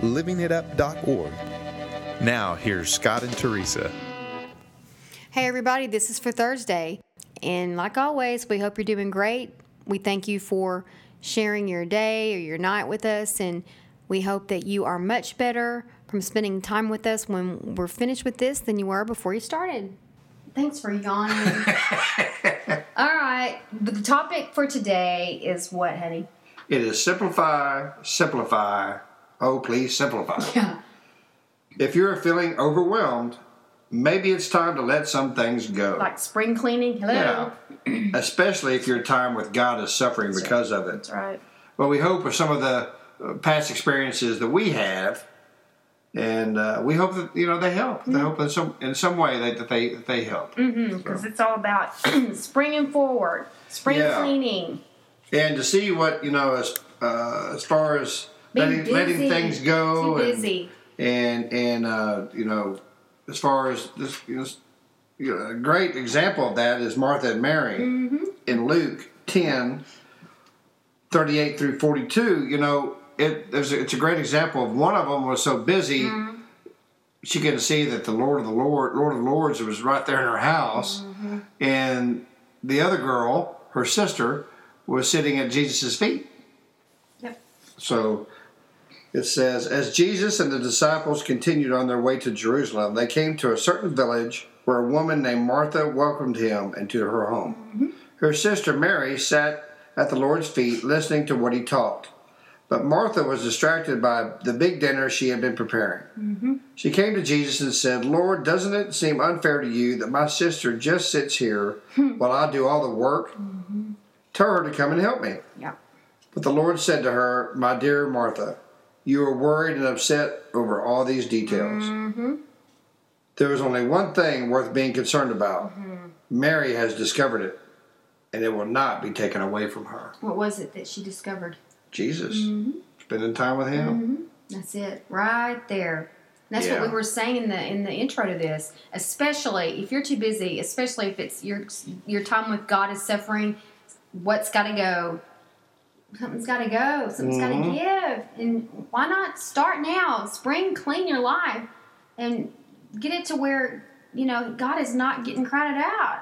LivingItUp.org. Now here's Scott and Teresa. Hey everybody, this is for Thursday, and like always, we hope you're doing great. We thank you for sharing your day or your night with us, and we hope that you are much better from spending time with us when we're finished with this than you were before you started. Thanks for yawning. All right, the topic for today is what, honey? It is simplify. Oh, please simplify. Yeah. If you're feeling overwhelmed, maybe it's time to let some things go. Like spring cleaning? Hello. Yeah. Especially if your time with God is suffering because of it. That's right. Well, we hope with some of the past experiences that we have, and we hope that, you know, they help. Mm-hmm. They hope in some way that they help. Mm-hmm, because it's all about springing forward, spring cleaning. And to see what, you know, as far as letting things go. Too busy. And you know, as far as this, you know, a great example of that is Martha and Mary in Luke 10:38 through 42. You know, it's a great example of one of them was so busy she couldn't see that the Lord of the Lords, was right there in her house, and the other girl, her sister, was sitting at Jesus' feet. Yep. So. It says, as Jesus and the disciples continued on their way to Jerusalem, they came to a certain village where a woman named Martha welcomed him into her home. Mm-hmm. Her sister Mary sat at the Lord's feet listening to what he taught. But Martha was distracted by the big dinner she had been preparing. Mm-hmm. She came to Jesus and said, Lord, doesn't it seem unfair to you that my sister just sits here while I do all the work? Mm-hmm. Tell her to come and help me. Yeah. But the Lord said to her, my dear Martha, you are worried and upset over all these details. Mm-hmm. There is only one thing worth being concerned about. Mm-hmm. Mary has discovered it, and it will not be taken away from her. What was it that she discovered? Jesus. Mm-hmm. Spending time with him. Mm-hmm. That's it. Right there. That's what we were saying in the intro to this. Especially if you're too busy, especially if it's your time with God is suffering, what's got to go? Something's got to go. Something's got to give. And why not start now? Spring clean your life and get it to where, you know, God is not getting crowded out.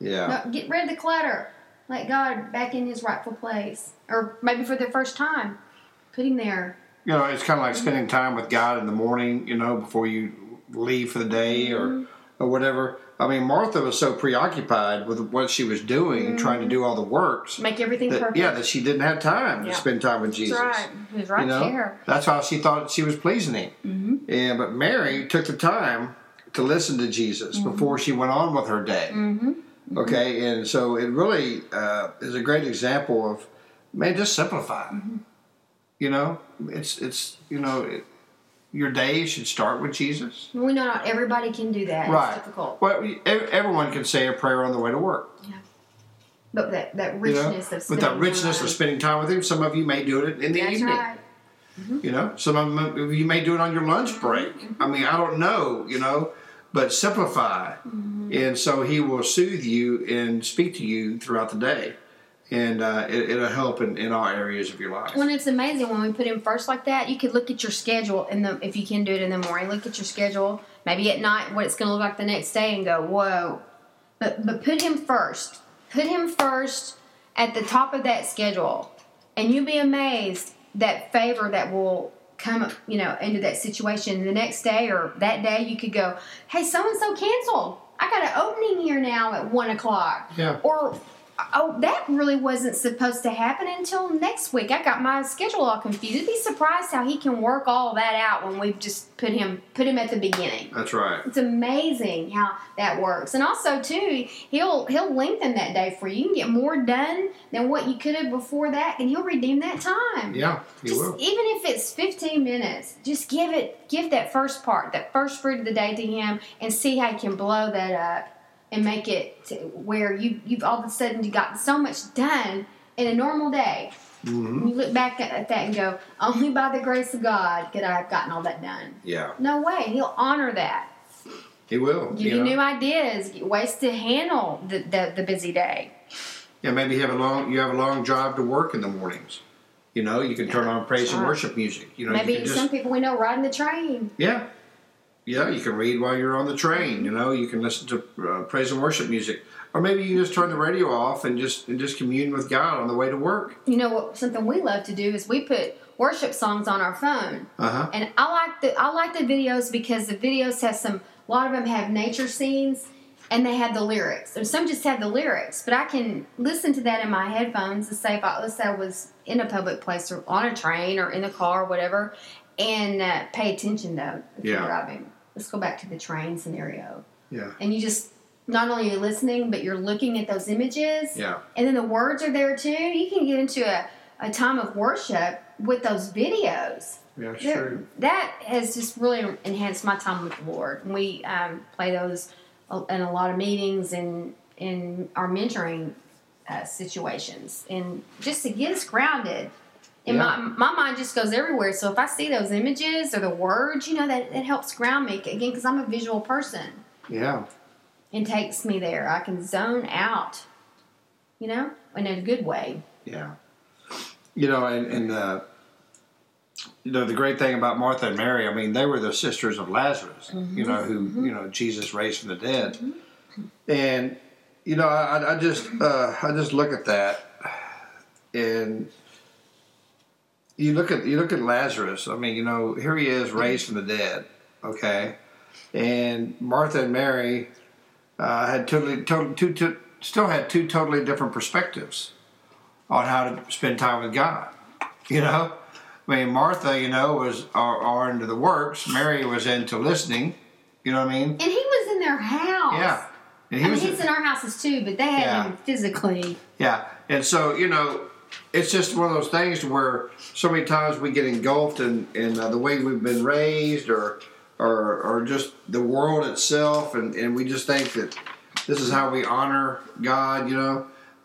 Yeah. No, get rid of the clutter. Let God back in his rightful place. Or maybe for the first time, put him there. You know, it's kind of like spending time with God in the morning, you know, before you leave for the day or whatever. I mean, Martha was so preoccupied with what she was doing, trying to do all the works. Make everything perfect. Yeah, that she didn't have time to spend time with Jesus. That's right. He was right there. That's how she thought she was pleasing him. Mm-hmm. Yeah, but Mary took the time to listen to Jesus before she went on with her day. Mm-hmm. Mm-hmm. Okay, and so it really is a great example of, man, just simplify. Mm-hmm. You know, it's you know... Your day should start with Jesus. We know not everybody can do that. Right. It's difficult. Well, everyone can say a prayer on the way to work. Yeah. But that richness of spending time. With that richness of spending time with him, some of you may do it in the evening. That's right. Mm-hmm. You know, some of you may do it on your lunch break. Mm-hmm. I mean, I don't know, you know, but simplify. Mm-hmm. And so he will soothe you and speak to you throughout the day. And it'll help in all areas of your life. Well, it's amazing when we put in first like that. You could look at your schedule, if you can do it in the morning, look at your schedule, maybe at night, what it's going to look like the next day and go, whoa. But put him first. Put him first at the top of that schedule. And you'll be amazed that favor that will come, you know, into that situation. The next day or that day, you could go, hey, so-and-so canceled. I got an opening here now at 1 o'clock. Yeah. Or... oh, that really wasn't supposed to happen until next week. I got my schedule all confused. You'd be surprised how he can work all that out when we've just put him at the beginning. That's right. It's amazing how that works. And also, too, he'll lengthen that day for you. You can get more done than what you could have before that, and he'll redeem that time. Yeah, he will. Even if it's 15 minutes, just give that first part, that first fruit of the day to him, and see how he can blow that up. And make it to where you've all of a sudden you got so much done in a normal day. Mm-hmm. You look back at that and go, only by the grace of God could I have gotten all that done. Yeah. No way. He'll honor that. He will. Give you new ideas, ways to handle the busy day. Yeah, maybe you have a long drive to work in the mornings. You know, you can turn on praise and worship music. You know, maybe some people we know riding the train. Yeah. Yeah, you can read while you're on the train. You know, you can listen to praise and worship music, or maybe you just turn the radio off and just commune with God on the way to work. You know what? Something we love to do is we put worship songs on our phone. Uh-huh. And I like the videos because the videos have a lot of them have nature scenes and they have the lyrics, or some just have the lyrics. But I can listen to that in my headphones and say, let's say I was in a public place or on a train or in the car or whatever, and pay attention though if you're driving. Let's go back to the train scenario. Yeah. And you just, not only are you listening, but you're looking at those images. Yeah. And then the words are there, too. You can get into a time of worship with those videos. Yeah, sure. That has just really enhanced my time with the Lord. And we play those in a lot of meetings and in our mentoring situations. And just to get us grounded. And my mind just goes everywhere. So if I see those images or the words, that helps ground me again because I'm a visual person. Yeah. It takes me there. I can zone out, in a good way. Yeah. The great thing about Martha and Mary, I mean, they were the sisters of Lazarus, mm-hmm. Who, mm-hmm. Jesus raised from the dead. Mm-hmm. And, I just look at that and... You look at Lazarus. I mean, here he is raised from the dead, okay? And Martha and Mary had still had two totally different perspectives on how to spend time with God. I mean, Martha, was all into the works. Mary was into listening. You know what I mean? And he was in their house. Yeah, and he's in our houses too, but they had him physically. Yeah, and so It's just one of those things where so many times we get engulfed in the way we've been raised or just the world itself, and we just think that this is how we honor God,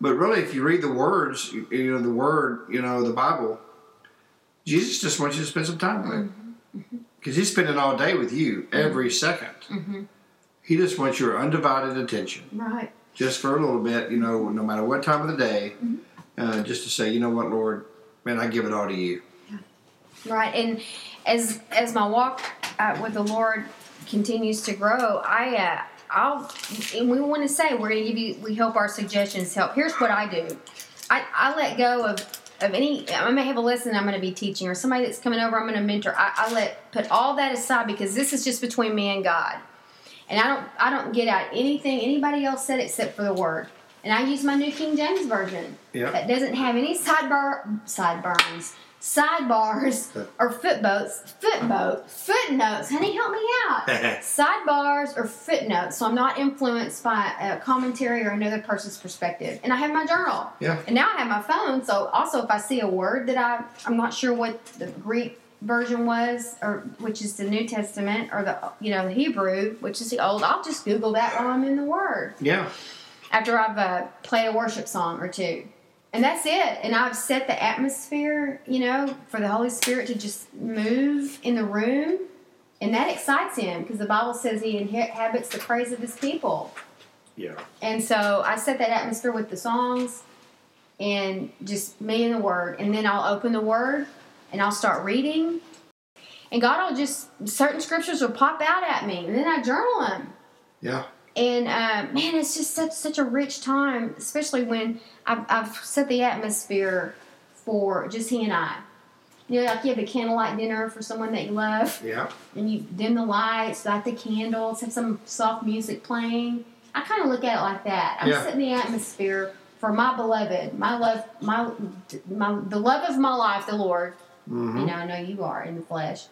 But really, if you read the words, the Word, the Bible, Jesus just wants you to spend some time with Him. Mm-hmm. Because He's spending all day with you, every mm-hmm. second. Mm-hmm. He just wants your undivided attention. Right. Just for a little bit, no matter what time of the day. Mm-hmm. Just to say, you know what, Lord, man, I give it all to you. Right, and as my walk with the Lord continues to grow, we want to say we hope our suggestions help. Here's what I do: I let go of any. I may have a lesson I'm going to be teaching, or somebody that's coming over I'm going to mentor. I put all that aside because this is just between me and God, and I don't get out anything anybody else said except for the Word. And I use my New King James Version that doesn't have any sidebars, or footnotes. Honey, help me out. Sidebars or footnotes, so I'm not influenced by a commentary or another person's perspective. And I have my journal. Yeah. And now I have my phone, so also if I see a word that I'm not sure what the Greek version was, or which is the New Testament, or the Hebrew, which is the old, I'll just Google that while I'm in the Word. Yeah. After I've played a worship song or two. And that's it. And I've set the atmosphere, for the Holy Spirit to just move in the room. And that excites Him because the Bible says He inhabits the praise of His people. Yeah. And so I set that atmosphere with the songs and just me and the Word. And then I'll open the Word and I'll start reading. And God will certain scriptures will pop out at me. And then I journal them. Yeah. And, man, it's just such a rich time, especially when I've set the atmosphere for just He and I. Like you have a candlelight dinner for someone that you love. Yeah. And you dim the lights, light the candles, have some soft music playing. I kind of look at it like that. I'm setting the atmosphere for my beloved, the love of my life, the Lord. Mm-hmm. And I know you are in the flesh.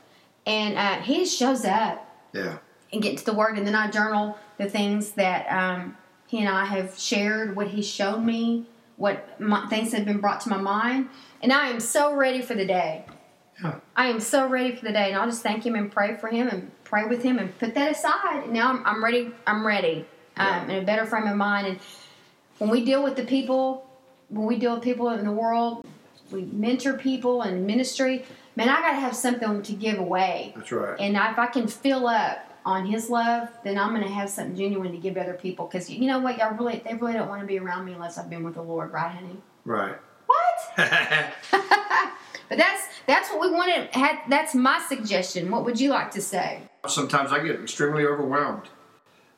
And he just shows up. Yeah. And get to the Word. And then I journal the things that he and I have shared, what he showed me, what things have been brought to my mind. And I am so ready for the day. Yeah. I am so ready for the day. And I'll just thank him and pray for him and pray with him and put that aside. And now I'm ready. I'm ready. Yeah. In a better frame of mind. And when we deal with people in the world, we mentor people and ministry. Man, I got to have something to give away. That's right. And if I can fill up on his love, then I'm going to have something genuine to give other people. Because you know what? They really don't want to be around me unless I've been with the Lord. Right, honey? Right. What? But that's what we wanted. That's my suggestion. What would you like to say? Sometimes I get extremely overwhelmed.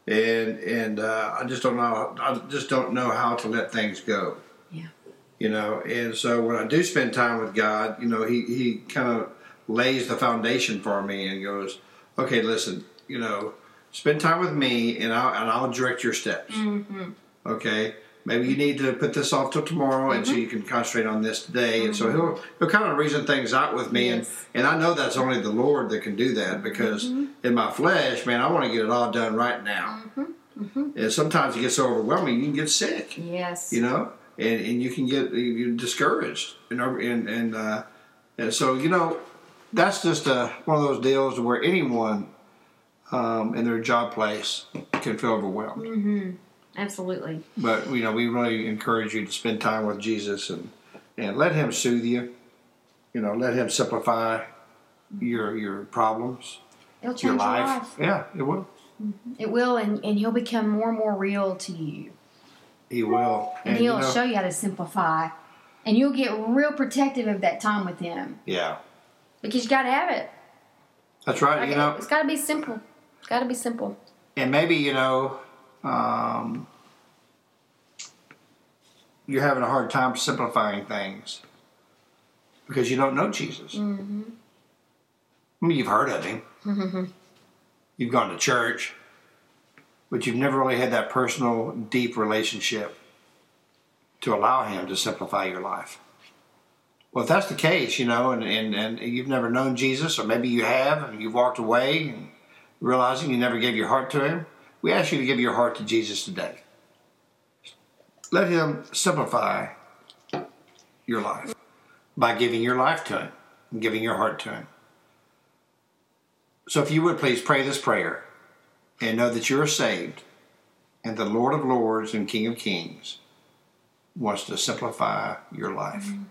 And I just don't know how to let things go. Yeah. You know, and so when I do spend time with God, you know, he kind of lays the foundation for me and goes, okay, listen, you know, spend time with me and I'll direct your steps. Mm-hmm. Okay. Maybe you need to put this off till tomorrow, mm-hmm. and so you can concentrate on this today. Mm-hmm. And so he'll kind of reason things out with me. Yes. And I know that's only the Lord that can do that, because mm-hmm. in my flesh, man, I want to get it all done right now. Mm-hmm. Mm-hmm. And sometimes it gets so overwhelming, you can get sick. Yes. You know? And you can get discouraged, you know, and so, you know, that's just one of those deals where anyone in their job place can feel overwhelmed. Mm-hmm. Absolutely. But you know, we really encourage you to spend time with Jesus and let him soothe you. You know, let him simplify your problems. It'll change your life. Yeah, it will. Mm-hmm. It will, and he'll become more and more real to you. He will. And he'll show you how to simplify. And you'll get real protective of that time with him. Yeah. Because you got to have it. That's right. Like, you know, it's got to be simple. It's got to be simple. And maybe, you know, you're having a hard time simplifying things because you don't know Jesus. Mm-hmm. I mean, you've heard of him. Mm-hmm. You've gone to church. But you've never really had that personal, deep relationship to allow him to simplify your life. Well, if that's the case, you know, and you've never known Jesus, or maybe you have, and you've walked away, and realizing you never gave your heart to him, we ask you to give your heart to Jesus today. Let him simplify your life by giving your life to him and giving your heart to him. So if you would, please pray this prayer. And know that you are saved, and the Lord of Lords and King of Kings wants to simplify your life. Mm-hmm.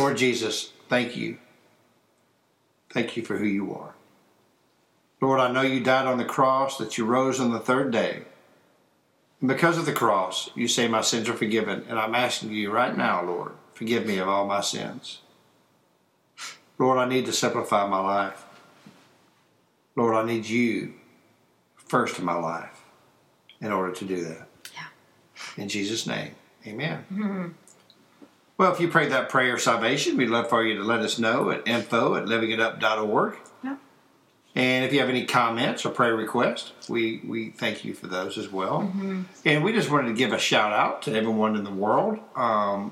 Lord Jesus, thank you. Thank you for who you are. Lord, I know you died on the cross, that you rose on the third day. And because of the cross, you say my sins are forgiven. And I'm asking you right now, Lord, forgive me of all my sins. Lord, I need to simplify my life. Lord, I need you first in my life in order to do that. Yeah. In Jesus' name, amen. Mm-hmm. Well, if you prayed that prayer of salvation, we'd love for you to let us know at info@livingitup.org. Yeah. And if you have any comments or prayer requests, we thank you for those as well. Mm-hmm. And we just wanted to give a shout out to everyone in the world. Our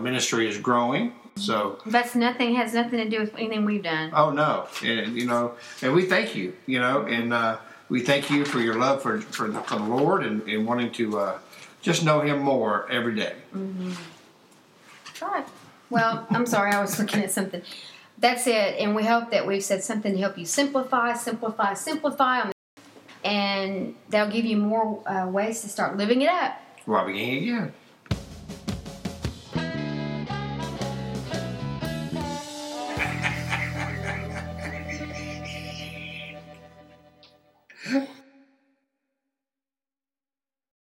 ministry is growing. So has nothing to do with anything we've done. Oh no, and we thank you, and we thank you for your love for the Lord and wanting to just know him more every day. Mm-hmm. All right. Well, I'm sorry, I was looking at something. That's it, and we hope that we've said something to help you simplify, and they'll give you more ways to start living it up. Well, beginning again.